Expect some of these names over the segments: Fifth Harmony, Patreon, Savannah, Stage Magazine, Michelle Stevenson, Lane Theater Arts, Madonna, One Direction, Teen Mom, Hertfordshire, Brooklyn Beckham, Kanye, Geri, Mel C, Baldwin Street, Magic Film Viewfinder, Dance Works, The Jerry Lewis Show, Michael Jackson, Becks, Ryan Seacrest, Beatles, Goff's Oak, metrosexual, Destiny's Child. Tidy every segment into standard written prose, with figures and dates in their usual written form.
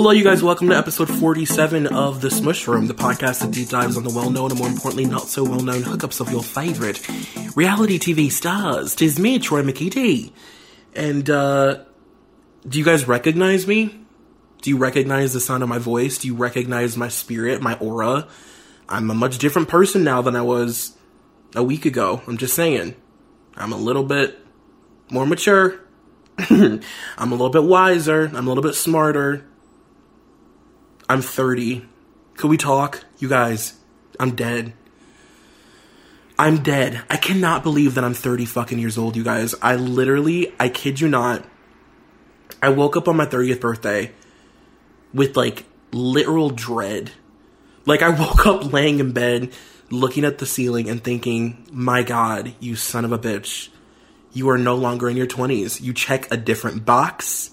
Hello, you guys. Welcome to episode 47 of The Smush Room, the podcast that deep dives on the well-known and, more importantly, not-so-well-known hookups of your favorite reality TV stars. Tis me, Troy McKitty. And, do you guys recognize me? Do you recognize the sound of my voice? Do you recognize my spirit, my aura? I'm a much different person now than I was a week ago. I'm just saying. I'm a little bit more mature. I'm a little bit wiser. I'm a little bit smarter. I'm 30. Could we talk? You guys, I'm dead. I'm dead. I cannot believe that I'm 30 fucking years old, you guys. I kid you not, I woke up on my 30th birthday with, like, literal dread. Like, I woke up laying in bed, looking at the ceiling and thinking, my God, you son of a bitch. You are no longer in your 20s. You check a different box.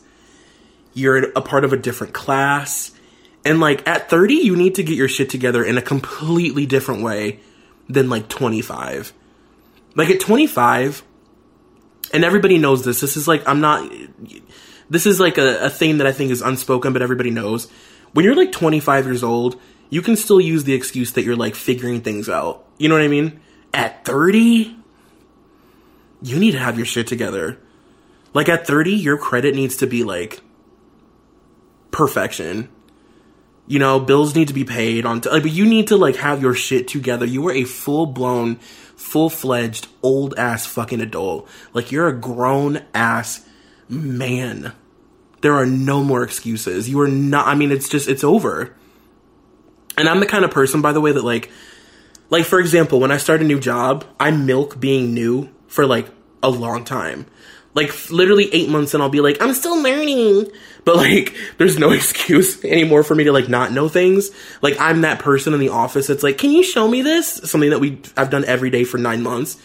You're a part of a different class. And, like, at 30, you need to get your shit together in a completely different way than, like, 25. Like, at 25, and everybody knows this. This is, like, this is, like, a thing that I think is unspoken, but everybody knows. When you're, like, 25 years old, you can still use the excuse that you're, like, figuring things out. You know what I mean? At 30, you need to have your shit together. Like, at 30, your credit needs to be, like, perfection. You know, bills need to be paid on but you need to, like, have your shit together. You are a full-blown, full-fledged, old-ass fucking adult. Like, you're a grown-ass man. There are no more excuses. You are not... I mean, it's over. And I'm the kind of person, by the way, that, like, for example, when I start a new job, I milk being new for, like, a long time. Like, literally 8 months and I'll be like, I'm still learning. But, like, there's no excuse anymore for me to, like, not know things. Like, I'm that person in the office that's like, can you show me this? Something that I've done every day for 9 months.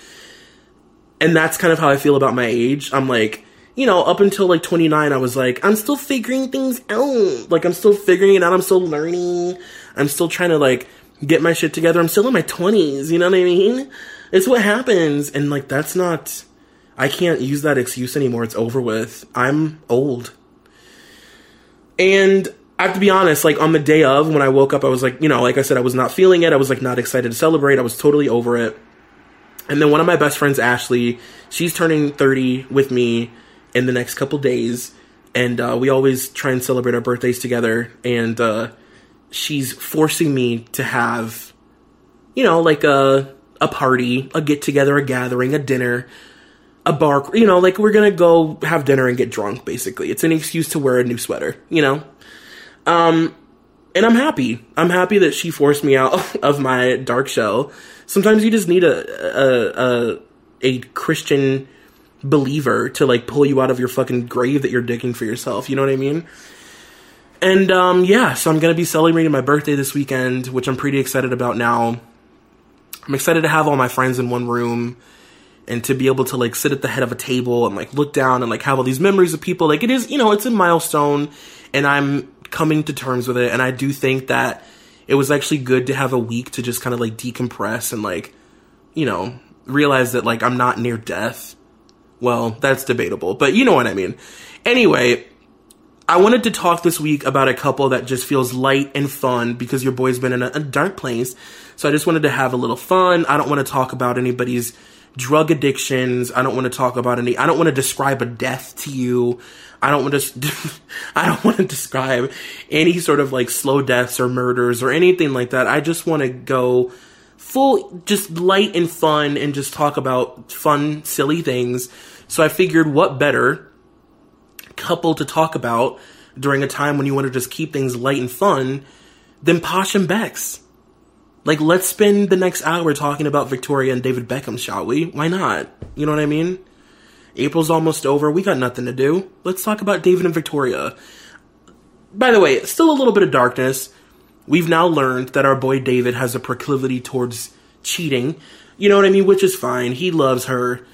And that's kind of how I feel about my age. I'm like, you know, up until, like, 29, I was like, I'm still figuring things out. Like, I'm still figuring it out. I'm still learning. I'm still trying to, like, get my shit together. I'm still in my 20s, you know what I mean? It's what happens. And, like, that's not... I can't use that excuse anymore. It's over with. I'm old. And I have to be honest, like, on the day of, when I woke up, I was like, you know, like I said, I was not feeling it. I was, like, not excited to celebrate. I was totally over it. And then one of my best friends, Ashley, she's turning 30 with me in the next couple days. And we always try and celebrate our birthdays together. And she's forcing me to have, you know, like a party, a get-together, a gathering, a dinner, a bar, you know, like, we're gonna go have dinner and get drunk, basically. It's an excuse to wear a new sweater, you know? And I'm happy. I'm happy that she forced me out of my dark shell. Sometimes you just need a Christian believer to, like, pull you out of your fucking grave that you're digging for yourself, you know what I mean? And, yeah, so I'm gonna be celebrating my birthday this weekend, which I'm pretty excited about now. I'm excited to have all my friends in one room, and to be able to, like, sit at the head of a table and, like, look down and, like, have all these memories of people. Like, it is, you know, it's a milestone, and I'm coming to terms with it. And I do think that it was actually good to have a week to just kind of, like, decompress and, like, you know, realize that, like, I'm not near death. Well, that's debatable, but you know what I mean. Anyway, I wanted to talk this week about a couple that just feels light and fun because your boy's been in a dark place. So I just wanted to have a little fun. I don't want to talk about anybody's drug addictions. I don't want to talk about any, I don't want to describe a death to you. I don't want to describe any sort of, like, slow deaths or murders or anything like that. I just want to go full, just light and fun and just talk about fun, silly things. So I figured what better couple to talk about during a time when you want to just keep things light and fun than Posh and Becks. Like, let's spend the next hour talking about Victoria and David Beckham, shall we? Why not? You know what I mean? April's almost over. We got nothing to do. Let's talk about David and Victoria. By the way, still a little bit of darkness. We've now learned that our boy David has a proclivity towards cheating. You know what I mean? Which is fine. He loves her.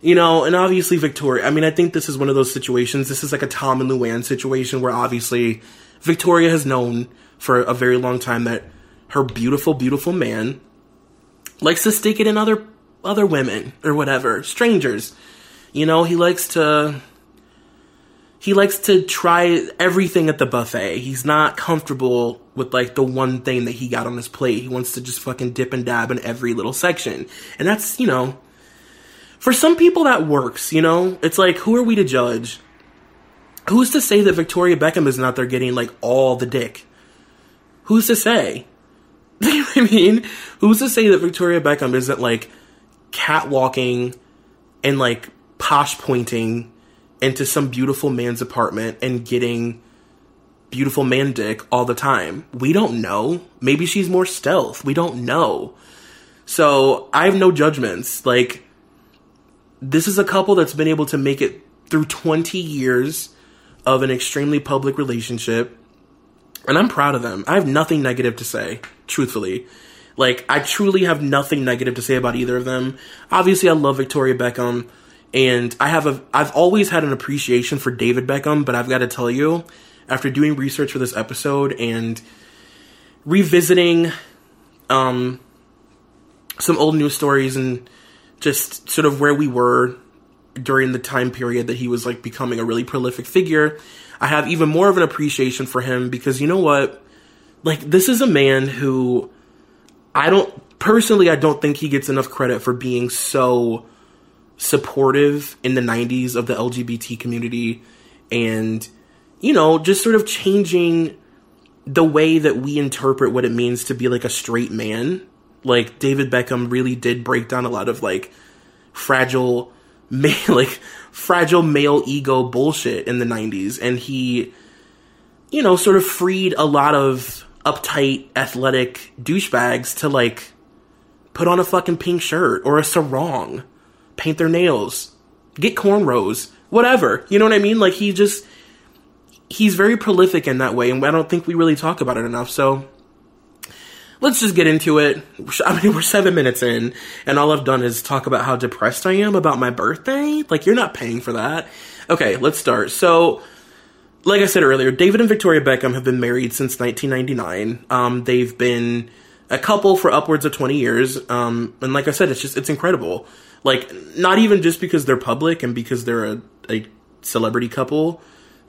You know, and obviously Victoria... I mean, I think this is one of those situations. This is like a Tom and Luann situation where obviously Victoria has known for a very long time that her beautiful, beautiful man likes to stick it in other women or whatever, strangers. You know, he likes to, he likes to try everything at the buffet. He's not comfortable with, like, the one thing that he got on his plate. He wants to just fucking dip and dab in every little section. And that's, you know, for some people that works, you know? It's like, who are we to judge? Who's to say that Victoria Beckham isn't out there getting, like, all the dick? Who's to say? You know what I mean? Who's to say that Victoria Beckham isn't, like, catwalking and, like, posh pointing into some beautiful man's apartment and getting beautiful man dick all the time? We don't know. Maybe she's more stealth. We don't know. So I have no judgments. Like, this is a couple that's been able to make it through 20 years of an extremely public relationship, and I'm proud of them. I have nothing negative to say, truthfully. Like, I truly have nothing negative to say about either of them. Obviously, I love Victoria Beckham, and I've always had an appreciation for David Beckham, but I've got to tell you, after doing research for this episode and revisiting some old news stories and just sort of where we were during the time period that he was, like, becoming a really prolific figure, I have even more of an appreciation for him because, you know what, like, this is a man who I don't think he gets enough credit for being so supportive in the 90s of the LGBT community and, you know, just sort of changing the way that we interpret what it means to be, like, a straight man. Like, David Beckham really did break down a lot of, like, fragile male ego bullshit in the 90s, and he, you know, sort of freed a lot of uptight, athletic douchebags to, like, put on a fucking pink shirt or a sarong, paint their nails, get cornrows, whatever. You know what I mean? Like, he's very prolific in that way, and I don't think we really talk about it enough, so let's just get into it. I mean, we're 7 minutes in, and all I've done is talk about how depressed I am about my birthday. Like, you're not paying for that. Okay, let's start. So, like I said earlier, David and Victoria Beckham have been married since 1999. They've been a couple for upwards of 20 years. And like I said, it's incredible. Like, not even just because they're public and because they're a celebrity couple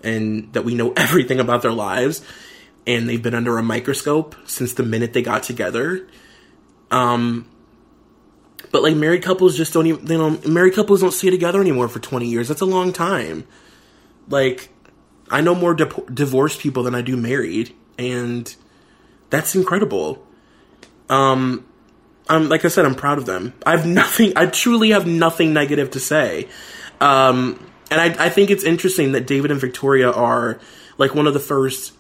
and that we know everything about their lives. And they've been under a microscope since the minute they got together. But, like, married couples don't stay together anymore for 20 years. That's a long time. Like, I know more divorced people than I do married. And that's incredible. Like I said, I'm proud of them. I truly have nothing negative to say. And I think it's interesting that David and Victoria are, like, one of the first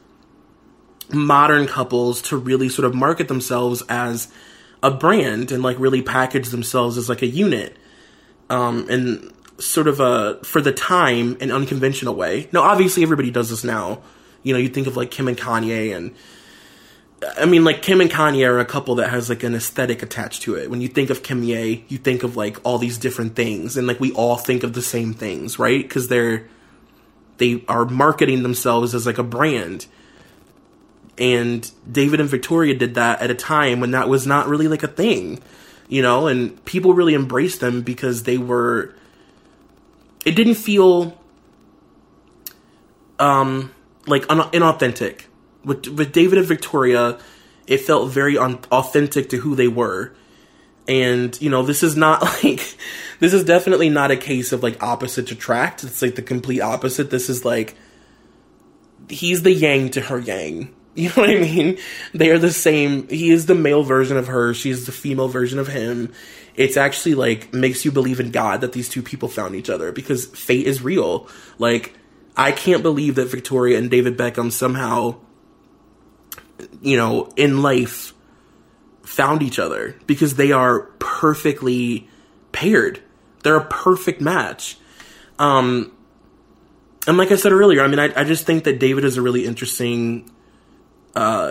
modern couples to really sort of market themselves as a brand and, like, really package themselves as, like, a unit, and sort of for the time, an unconventional way. Now, obviously, everybody does this now. You know, you think of, like, Kim and Kanye, and I mean, like, Kim and Kanye are a couple that has, like, an aesthetic attached to it. When you think of Kimye, you think of, like, all these different things, and, like, we all think of the same things, right? Because they are marketing themselves as, like, a brand. And David and Victoria did that at a time when that was not really, like, a thing, you know, and people really embraced them because it didn't feel, inauthentic. With David and Victoria, it felt very authentic to who they were. And, you know, this is definitely not a case of, like, opposites attract. It's, like, the complete opposite. This is, like, he's the yang to her yang. You know what I mean? They are the same. He is the male version of her. She is the female version of him. It's actually, like, makes you believe in God that these two people found each other because fate is real. Like, I can't believe that Victoria and David Beckham somehow, you know, in life found each other because they are perfectly paired. They're a perfect match. And like I said earlier, I mean, I just think that David is a really interesting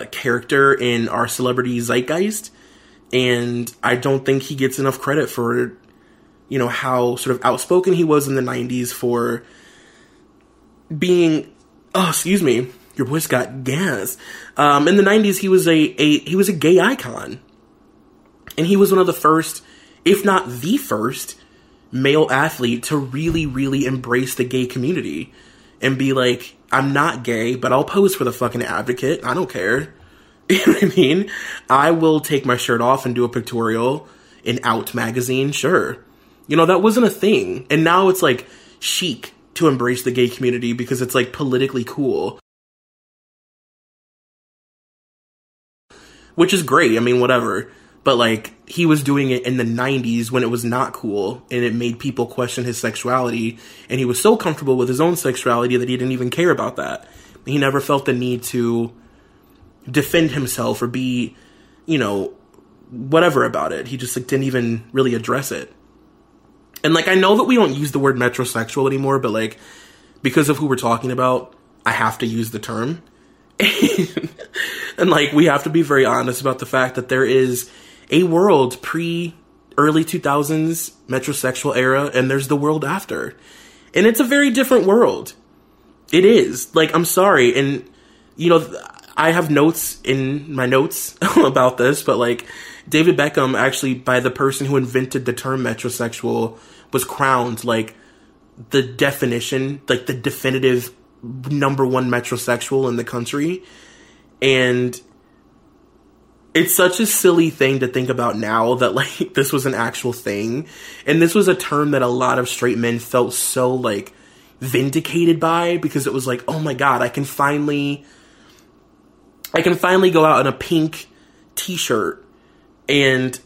character in our celebrity zeitgeist, and I don't think he gets enough credit for, you know, how sort of outspoken he was in the 90s for being, oh, excuse me, your voice got gas. In the 90s, he was a gay icon, and he was one of the first, if not the first, male athlete to really, really embrace the gay community and be like, I'm not gay, but I'll pose for the fucking Advocate. I don't care. You know what I mean? I will take my shirt off and do a pictorial in Out magazine, sure. You know, that wasn't a thing. And now it's, like, chic to embrace the gay community because it's, like, politically cool. Which is great, I mean, whatever. But, like, he was doing it in the 90s when it was not cool, and it made people question his sexuality, and he was so comfortable with his own sexuality that he didn't even care about that. He never felt the need to defend himself or be, you know, whatever about it. He just, like, didn't even really address it. And, like, I know that we don't use the word metrosexual anymore, but, like, because of who we're talking about, I have to use the term. And, like, we have to be very honest about the fact that there is a world pre-early 2000s metrosexual era, and there's the world after. And it's a very different world. It is. Like, I'm sorry. And, you know, I have notes in my notes about this, but, like, David Beckham, actually, by the person who invented the term metrosexual, was crowned, like, the definition, like, the definitive number one metrosexual in the country. And it's such a silly thing to think about now that, like, this was an actual thing. And this was a term that a lot of straight men felt so, like, vindicated by, because it was like, oh my God, I can finally go out in a pink t-shirt and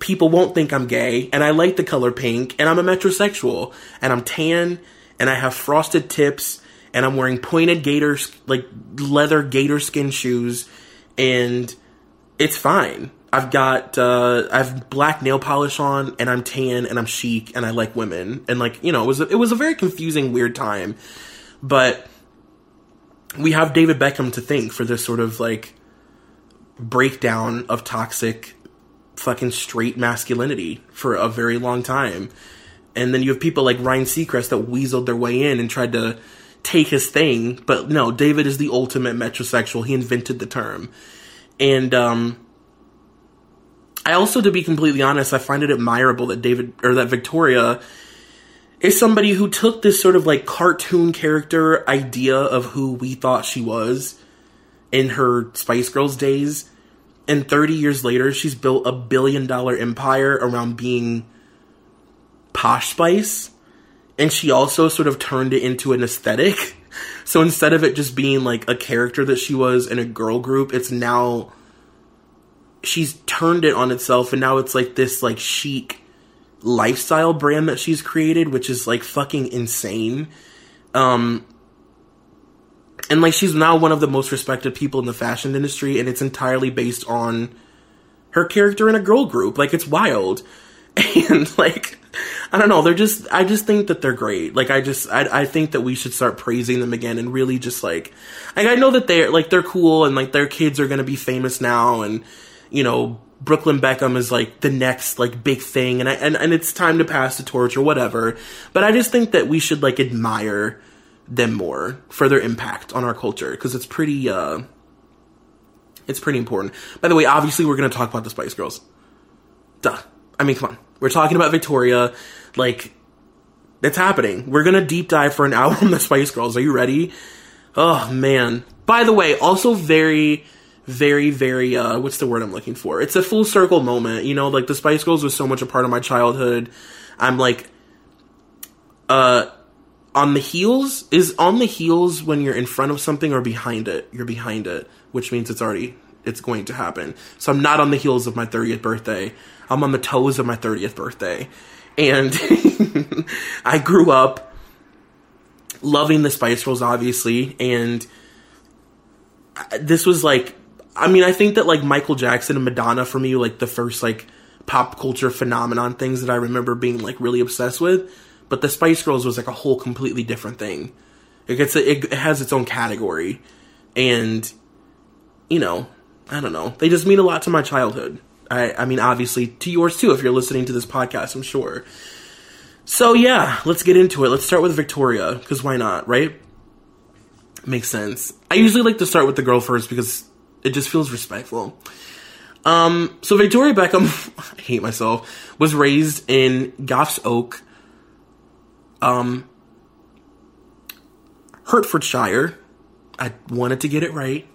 people won't think I'm gay, and I like the color pink, and I'm a metrosexual, and I'm tan, and I have frosted tips, and I'm wearing pointed gator, like, leather gator skin shoes, and it's fine. I have black nail polish on, and I'm tan, and I'm chic, and I like women. And, like, you know, it was a very confusing, weird time. But we have David Beckham to thank for this sort of, like, breakdown of toxic fucking straight masculinity for a very long time. And then you have people like Ryan Seacrest that weaseled their way in and tried to take his thing, but no, David is the ultimate metrosexual. He invented the term. And I also, to be completely honest, I find it admirable that Victoria is somebody who took this sort of, like, cartoon character idea of who we thought she was in her Spice Girls days, and 30 years later, she's built a billion-dollar empire around being Posh Spice. And she also sort of turned it into an aesthetic. So instead of it just being, like, a character that she was in a girl group, it's now, she's turned it on itself, and now it's, like, this, like, chic lifestyle brand that she's created, which is, like, fucking insane. And, like, she's now one of the most respected people in the fashion industry, and it's entirely based on her character in a girl group. Like, it's wild. And, like, I don't know, I just think that they're great. Like, I think that we should start praising them again and really just, like I know that they're, like, they're cool, and, like, their kids are gonna be famous now, and, you know, Brooklyn Beckham is, like, the next, like, big thing, and it's time to pass the torch or whatever, but I just think that we should, like, admire them more for their impact on our culture, because it's pretty important. By the way, obviously we're gonna talk about the Spice Girls. Duh. I mean, come on. We're talking about Victoria. Like, it's happening. We're going to deep dive for an hour on the Spice Girls. Are you ready? Oh, man. By the way, also very, very, very, what's the word I'm looking for? It's a full circle moment. You know, like, the Spice Girls was so much a part of my childhood. I'm like, on the heels when you're in front of something or behind it. You're behind it, which means it's going to happen. So I'm not on the heels of my 30th birthday. I'm on the toes of my 30th birthday. And I grew up loving the Spice Girls, obviously. And this was, like, I mean, I think that, like, Michael Jackson and Madonna, for me, like, the first, like, pop culture phenomenon things that I remember being, like, really obsessed with. But the Spice Girls was, like, a whole completely different thing. Like, it has its own category. And, you know, I don't know. They just mean a lot to my childhood. I mean, obviously, to yours, too, if you're listening to this podcast, I'm sure. So, yeah, let's get into it. Let's start with Victoria, because why not, right? Makes sense. I usually like to start with the girl first, because it just feels respectful. So, Victoria Beckham, I hate myself, was raised in Goff's Oak. Hertfordshire. I wanted to get it right.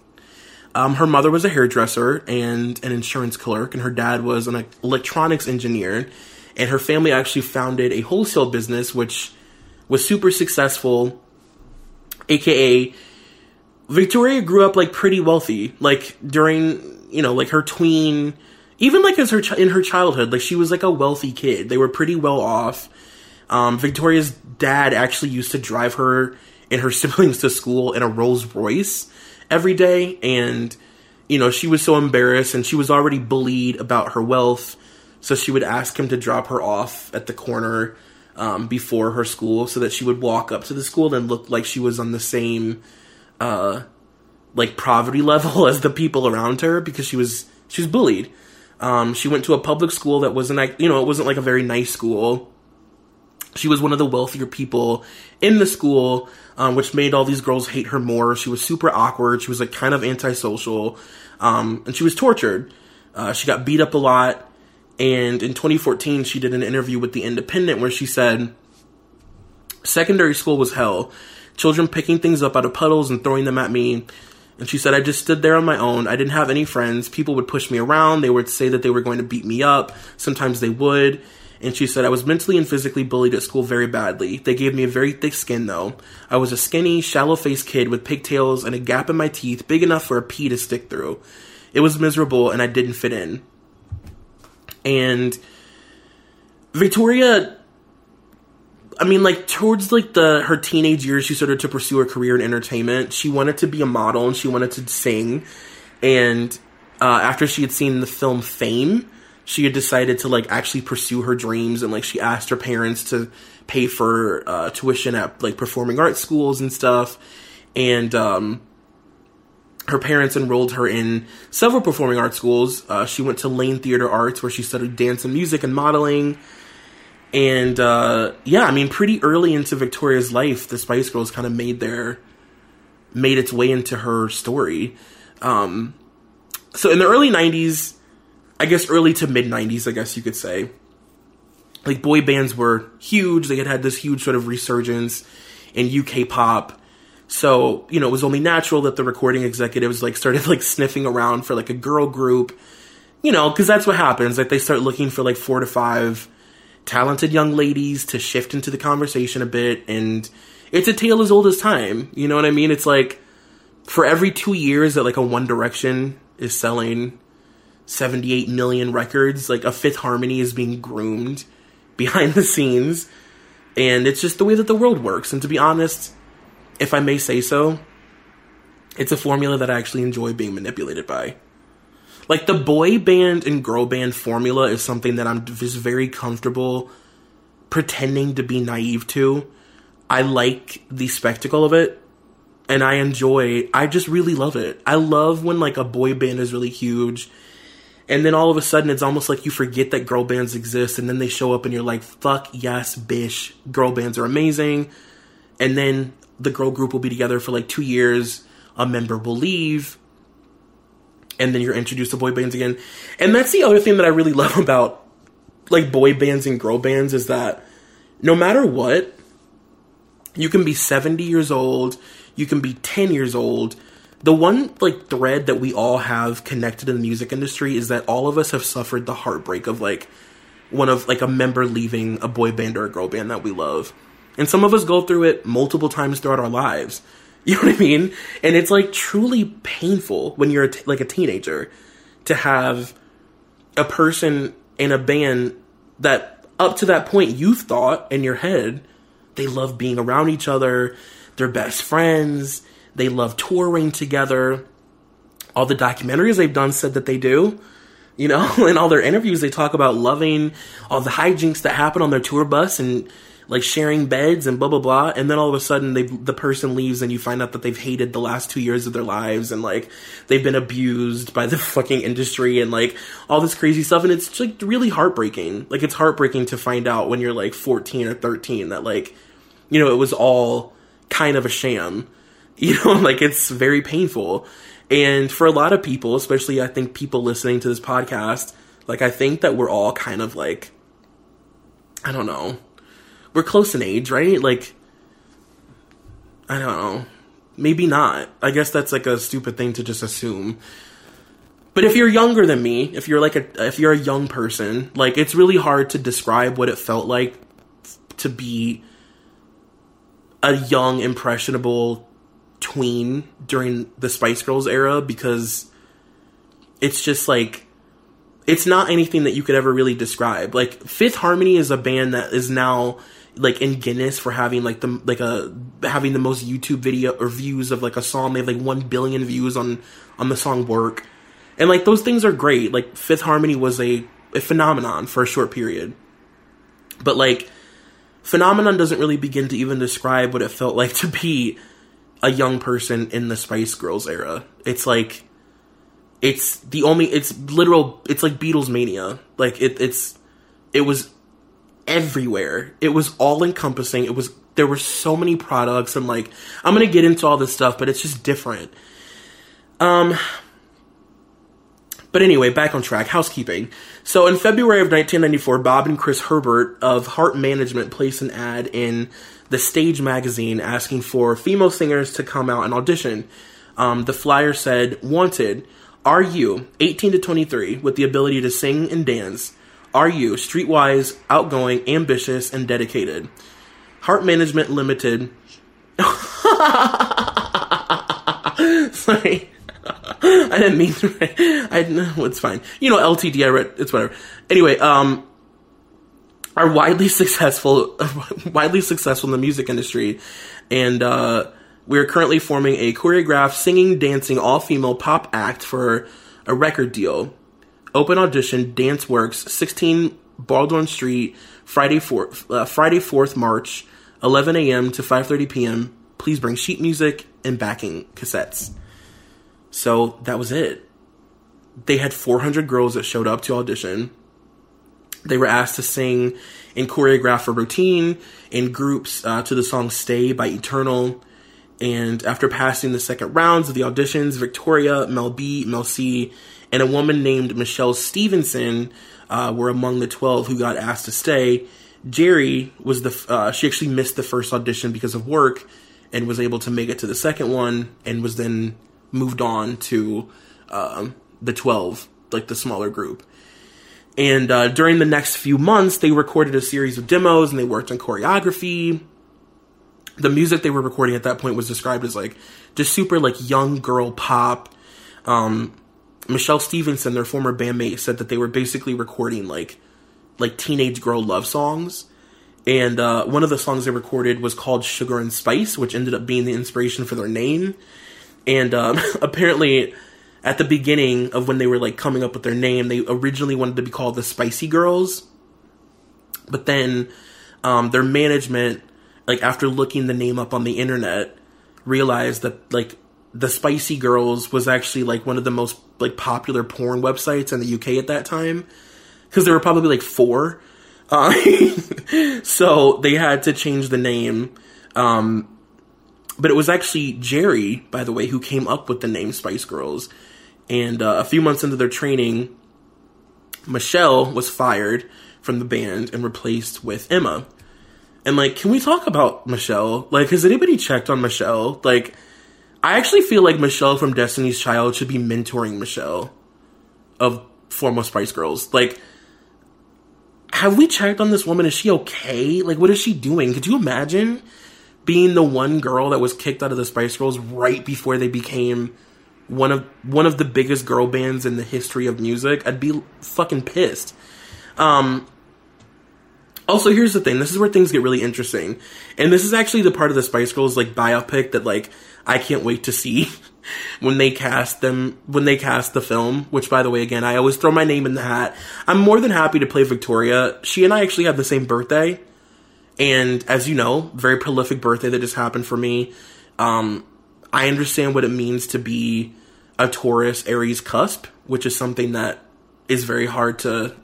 Her mother was a hairdresser and an insurance clerk, and her dad was an electronics engineer. And her family actually founded a wholesale business, which was super successful, a.k.a. Victoria grew up, like, pretty wealthy, like, during, you know, like, her tween, even, like, as her in her childhood, like, she was, like, a wealthy kid. They were pretty well off. Victoria's dad actually used to drive her and her siblings to school in a Rolls Royce every day, and, you know, she was so embarrassed, and she was already bullied about her wealth, so she would ask him to drop her off at the corner before her school so that she would walk up to the school and look like she was on the same, like, poverty level as the people around her, because she was bullied. She went to a public school that wasn't, like, you know, it wasn't, like, a very nice school. She was one of the wealthier people in the school, which made all these girls hate her more. She was super awkward. She was, like, kind of antisocial, and she was tortured. She got beat up a lot. And in 2014, she did an interview with The Independent where she said, "Secondary school was hell. Children picking things up out of puddles and throwing them at me." And she said, "I just stood there on my own. I didn't have any friends. People would push me around. They would say that they were going to beat me up. Sometimes they would." And she said, "I was mentally and physically bullied at school very badly. They gave me a very thick skin, though. I was a skinny, shallow-faced kid with pigtails and a gap in my teeth big enough for a pea to stick through. It was miserable, and I didn't fit in." And Victoria, I mean, like, towards, like, her teenage years, she started to pursue a career in entertainment. She wanted to be a model, and she wanted to sing. And after she had seen the film Fame, she had decided to, like, actually pursue her dreams. And, like, she asked her parents to pay for tuition at, like, performing arts schools and stuff. And her parents enrolled her in several performing arts schools. She went to Lane Theater Arts, where she studied dance and music and modeling. And, yeah, I mean, pretty early into Victoria's life, the Spice Girls kind of made its way into her story. So in the early 90s, I guess early to mid-90s, I guess you could say, like, boy bands were huge. They had this huge sort of resurgence in UK pop. So, you know, it was only natural that the recording executives, like, started, like, sniffing around for, like, a girl group, you know, because that's what happens. Like, they start looking for, like, 4 to 5 talented young ladies to shift into the conversation a bit, and it's a tale as old as time, you know what I mean? It's, like, for every 2 years that, like, a One Direction is selling 78 million records, like, a Fifth Harmony is being groomed behind the scenes, and it's just the way that the world works, and to be honest, if I may say so, it's a formula that I actually enjoy being manipulated by. Like, the boy band and girl band formula is something that I'm just very comfortable pretending to be naive to. I like the spectacle of it, and I just really love it. I love when, like, a boy band is really huge, and then all of a sudden it's almost like you forget that girl bands exist, and then they show up and you're like, fuck yes, bish, girl bands are amazing, and then the girl group will be together for, like, 2 years, a member will leave, and then you're introduced to boy bands again. And that's the other thing that I really love about, like, boy bands and girl bands is that no matter what, you can be 70 years old, you can be 10 years old. The one, like, thread that we all have connected in the music industry is that all of us have suffered the heartbreak of, like, one of, like, a member leaving a boy band or a girl band that we love. And some of us go through it multiple times throughout our lives. You know what I mean? And it's, like, truly painful when you're, like, a teenager to have a person in a band that up to that point you've thought in your head they love being around each other, they're best friends, they love touring together. All the documentaries they've done said that they do. You know, in all their interviews they talk about loving all the hijinks that happen on their tour bus and, like, sharing beds and blah, blah, blah, and then all of a sudden the person leaves and you find out that they've hated the last 2 years of their lives and, like, they've been abused by the fucking industry and, like, all this crazy stuff, and it's, like, really heartbreaking. Like, it's heartbreaking to find out when you're, like, 14 or 13 that, like, you know, it was all kind of a sham. You know, like, it's very painful. And for a lot of people, especially I think people listening to this podcast, like, I think that we're all kind of, like, I don't know, we're close in age, right? Like, I don't know. Maybe not. I guess that's like a stupid thing to just assume. But if you're younger than me, if you're a young person, like, it's really hard to describe what it felt like to be a young, impressionable tween during the Spice Girls era, because it's just like, it's not anything that you could ever really describe. Like, Fifth Harmony is a band that is now like in Guinness for having like having the most YouTube video or views of like a song. They have like 1 billion views on the song Work. And, like, those things are great. Like, Fifth Harmony was a phenomenon for a short period. But, like, phenomenon doesn't really begin to even describe what it felt like to be a young person in the Spice Girls era. It's, like, it's like Beatles mania. Like, it was everywhere. It was all-encompassing. There were so many products. And, like, I'm gonna get into all this stuff, but it's just different. But anyway, back on track, housekeeping. So in February of 1994, Bob and Chris Herbert of Hart Management placed an ad in the Stage Magazine asking for female singers to come out and audition. The flyer said, "Wanted, are you 18 to 23 with the ability to sing and dance? Are you streetwise, outgoing, ambitious, and dedicated? Hart Management Limited." Sorry. I didn't mean to write. It's fine. You know, LTD, I read, it's whatever. Anyway, are widely successful in the music industry. And we're currently forming a choreographed, singing, dancing, all-female pop act for a record deal. Open audition, Dance Works, 16 Baldwin Street, Friday 4th March, 11 a.m. to 5:30 p.m. Please bring sheet music and backing cassettes. So that was it. They had 400 girls that showed up to audition. They were asked to sing and choreograph a routine in groups to the song Stay by Eternal. And after passing the second rounds of the auditions, Victoria, Mel B, Mel C, and a woman named Michelle Stevenson were among the 12 who got asked to stay. Geri was she actually missed the first audition because of work and was able to make it to the second one and was then moved on to the 12, like the smaller group. And during the next few months, they recorded a series of demos and they worked on choreography. The music they were recording at that point was described as like just super like young girl pop. Michelle Stevenson, their former bandmate, said that they were basically recording like teenage girl love songs. And one of the songs they recorded was called Sugar and Spice, which ended up being the inspiration for their name. And apparently, at the beginning of when they were, like, coming up with their name, they originally wanted to be called the Spicy Girls. But then their management, like, after looking the name up on the internet, realized that, like, the Spicy Girls was actually, like, one of the most, like, popular porn websites in the UK at that time. Because there were probably, like, four. So they had to change the name. But it was actually Geri, by the way, who came up with the name Spice Girls. And a few months into their training, Michelle was fired from the band and replaced with Emma. And, like, can we talk about Michelle? Like, has anybody checked on Michelle? Like, I actually feel like Michelle from Destiny's Child should be mentoring Michelle of former Spice Girls. Like, have we checked on this woman? Is she okay? Like, what is she doing? Could you imagine being the one girl that was kicked out of the Spice Girls right before they became one of the biggest girl bands in the history of music? I'd be fucking pissed. Also, here's the thing. This is where things get really interesting. And this is actually the part of the Spice Girls, like, biopic that, like, I can't wait to see when they cast the film, which, by the way, again, I always throw my name in the hat. I'm more than happy to play Victoria. She and I actually have the same birthday. And as you know, very prolific birthday that just happened for me. I understand what it means to be a Taurus Aries cusp, which is something that is very hard to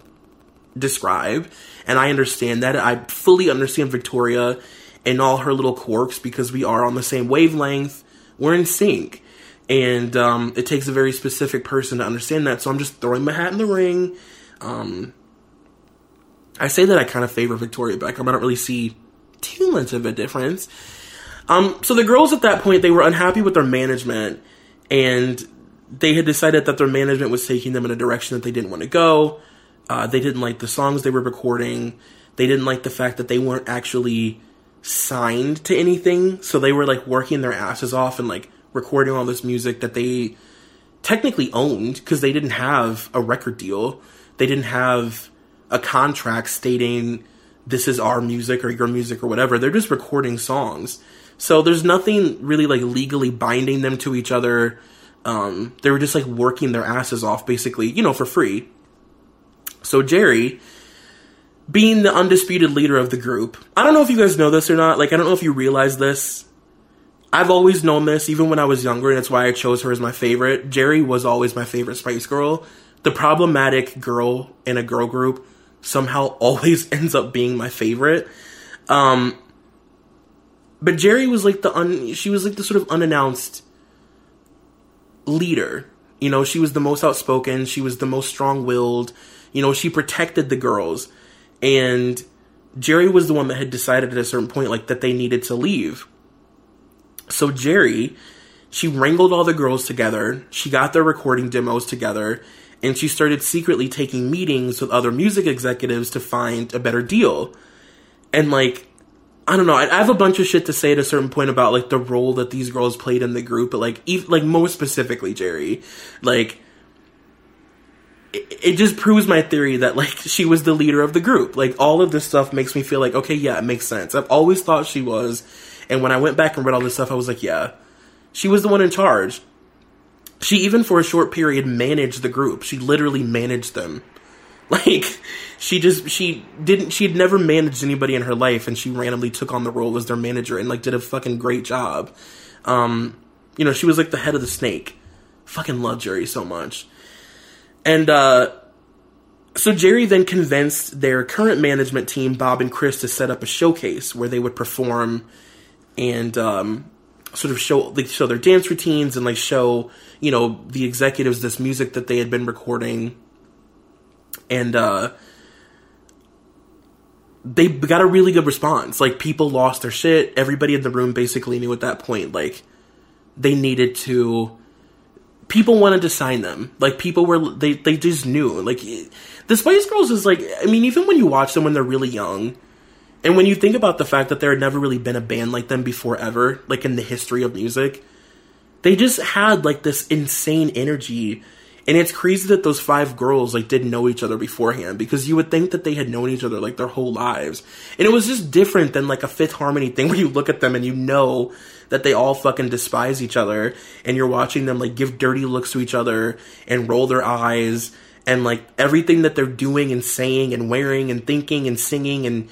describe. And I understand that. I fully understand Victoria and all her little quirks because we are on the same wavelength. We're in sync. And it takes a very specific person to understand that. So I'm just throwing my hat in the ring. I say that I kind of favor Victoria Beckham. I don't really see too much of a difference. So the girls at that point, they were unhappy with their management, and they had decided that their management was taking them in a direction that they didn't want to go. They didn't like the songs they were recording. They didn't like the fact that they weren't actually signed to anything. So they were, like, working their asses off and, like, recording all this music that they technically owned, because they didn't have a record deal. They didn't have a contract stating this is our music or your music or whatever. They're just recording songs. So there's nothing really, like, legally binding them to each other. They were just, like, working their asses off, basically, you know, for free. So Geri, being the undisputed leader of the group, I don't know if you guys know this or not. Like, I don't know if you realize this. I've always known this, even when I was younger, and that's why I chose her as my favorite. Geri was always my favorite Spice Girl. The problematic girl in a girl group somehow always ends up being my favorite. But Geri was, like, she was, like, the sort of unannounced leader. You know, she was the most outspoken. She was the most strong-willed. You know, she protected the girls. And Geri was the one that had decided at a certain point, like, that they needed to leave. So Geri, she wrangled all the girls together. She got their recording demos together. And she started secretly taking meetings with other music executives to find a better deal. And, like, I don't know. I have a bunch of shit to say at a certain point about, like, the role that these girls played in the group. But, like, more specifically Geri. Like, it just proves my theory that, like, she was the leader of the group. Like, all of this stuff makes me feel like, okay, yeah, it makes sense. I've always thought she was. And when I went back and read all this stuff, I was like, yeah, she was the one in charge. She even for a short period managed the group. She literally managed them. Like, she had never managed anybody in her life, and she randomly took on the role as their manager and, like, did a fucking great job. You know, she was, like, the head of the snake. Fucking love Geri so much. And, so Geri then convinced their current management team, Bob and Chris, to set up a showcase where they would perform and, sort of show their dance routines and, like, show, you know, the executives this music that they had been recording. And, they got a really good response. Like, people lost their shit. Everybody in the room basically knew at that point, like, they needed to... People wanted to sign them. Like, people were... They just knew. Like, the Spice Girls is, like... I mean, even when you watch them when they're really young, and when you think about the fact that there had never really been a band like them before ever, like, in the history of music, they just had, like, this insane energy. And it's crazy that those five girls, like, didn't know each other beforehand, because you would think that they had known each other, like, their whole lives. And it was just different than, like, a Fifth Harmony thing where you look at them and you know that they all fucking despise each other, and you're watching them, like, give dirty looks to each other and roll their eyes, and, like, everything that they're doing and saying and wearing and thinking and singing and...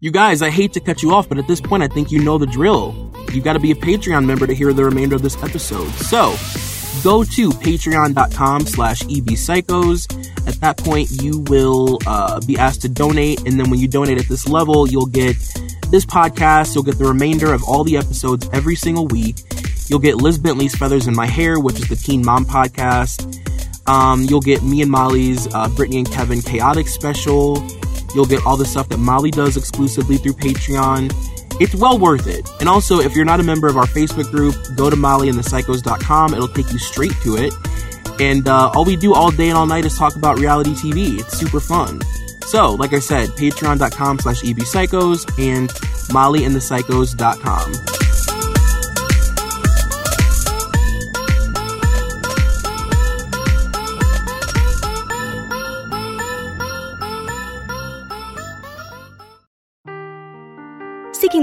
You guys, I hate to cut you off, but at this point I think you know the drill. You've got to be a Patreon member to hear the remainder of this episode. So... go to patreon.com/ebpsychos. At that point, you will be asked to donate. And then when you donate at this level, you'll get this podcast. You'll get the remainder of all the episodes every single week. You'll get Liz Bentley's Feathers in My Hair, which is the Teen Mom podcast. You'll get me and Molly's Brittany and Kevin Chaotic special. You'll get all the stuff that Molly does exclusively through Patreon. It's well worth it. And also, if you're not a member of our Facebook group, go to mollyandthepsychos.com. It'll take you straight to it. And all we do all day and all night is talk about reality TV. It's super fun. So, like I said, patreon.com/ebpsychos and mollyandthepsychos.com. Seeking